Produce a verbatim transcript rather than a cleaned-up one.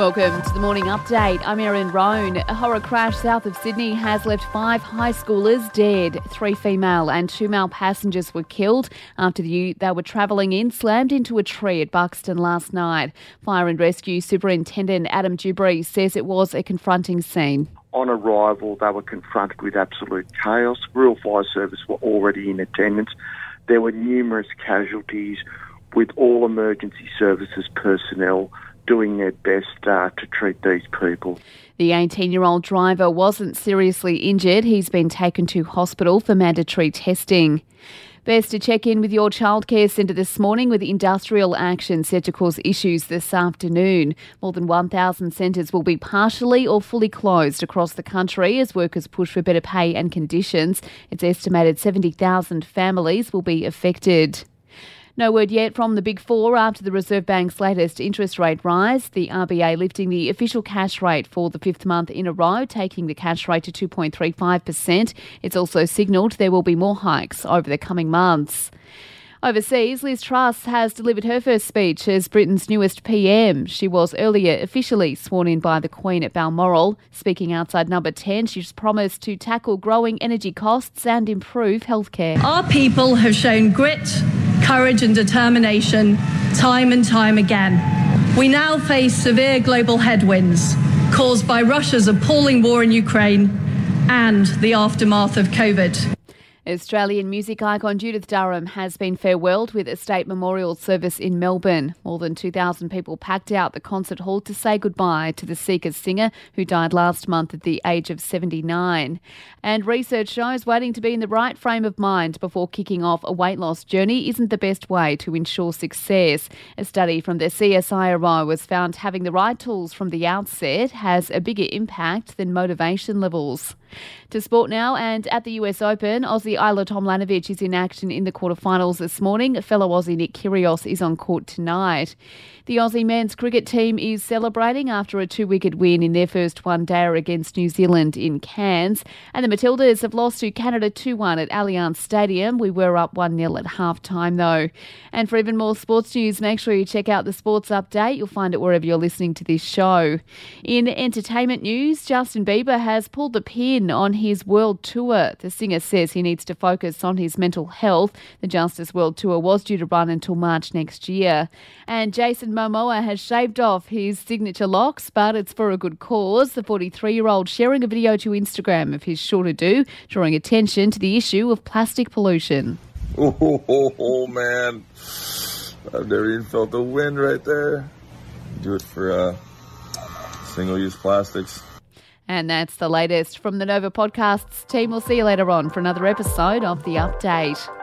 Welcome to the Morning Update. I'm Erin Roan. A horror crash south of Sydney has left five high schoolers dead. Three female and two male passengers were killed after the, they were travelling in, slammed into a tree at Buxton last night. Fire and Rescue Superintendent Adam Dubry says it was a confronting scene. On arrival, they were confronted with absolute chaos. Rural Fire Service were already in attendance. There were numerous casualties, with all emergency services personnel doing their best uh, to treat these people. The eighteen-year-old driver wasn't seriously injured. He's been taken to hospital for mandatory testing. Best to check in with your childcare centre this morning, with industrial action set to cause issues this afternoon. More than one thousand centres will be partially or fully closed across the country as workers push for better pay and conditions. It's estimated seventy thousand families will be affected. No word yet from the Big Four after the Reserve Bank's latest interest rate rise, the R B A lifting the official cash rate for the fifth month in a row, taking the cash rate to two point three five percent. It's also signalled there will be more hikes over the coming months. Overseas, Liz Truss has delivered her first speech as Britain's newest P M. She was earlier officially sworn in by the Queen at Balmoral. Speaking outside Number ten, she's promised to tackle growing energy costs and improve healthcare. Our people have shown grit, courage and determination time and time again. We now face severe global headwinds caused by Russia's appalling war in Ukraine and the aftermath of COVID. Australian music icon Judith Durham has been farewelled with a state memorial service in Melbourne. More than two thousand people packed out the concert hall to say goodbye to the Seekers singer, who died last month at the age of seventy-nine. And research shows waiting to be in the right frame of mind before kicking off a weight loss journey isn't the best way to ensure success. A study from the C S I R O was found having the right tools from the outset has a bigger impact than motivation levels. To sport now, and at the U S Open, Aussie Isla Tomlanovic is in action in the quarterfinals this morning. Fellow Aussie Nick Kyrgios is on court tonight. The Aussie men's cricket team is celebrating after a two-wicket win in their first one-dayer against New Zealand in Cairns. And the Matildas have lost to Canada two one at Allianz Stadium. We were up one nil at half-time, though. And for even more sports news, make sure you check out the Sports Update. You'll find it wherever you're listening to this show. In entertainment news, Justin Bieber has pulled the pin on his world tour. The singer says he needs to focus on his mental health. The Justice World Tour was due to run until March next year. And Jason Momoa has shaved off his signature locks, but it's for a good cause. The forty-three-year-old sharing a video to Instagram of his short hairdo, drawing attention to the issue of plastic pollution. Oh, oh, oh, oh man. I've never even felt the wind right there. Do it for uh, single-use plastics. And that's the latest from the Nova Podcasts team. We'll see you later on for another episode of The Update.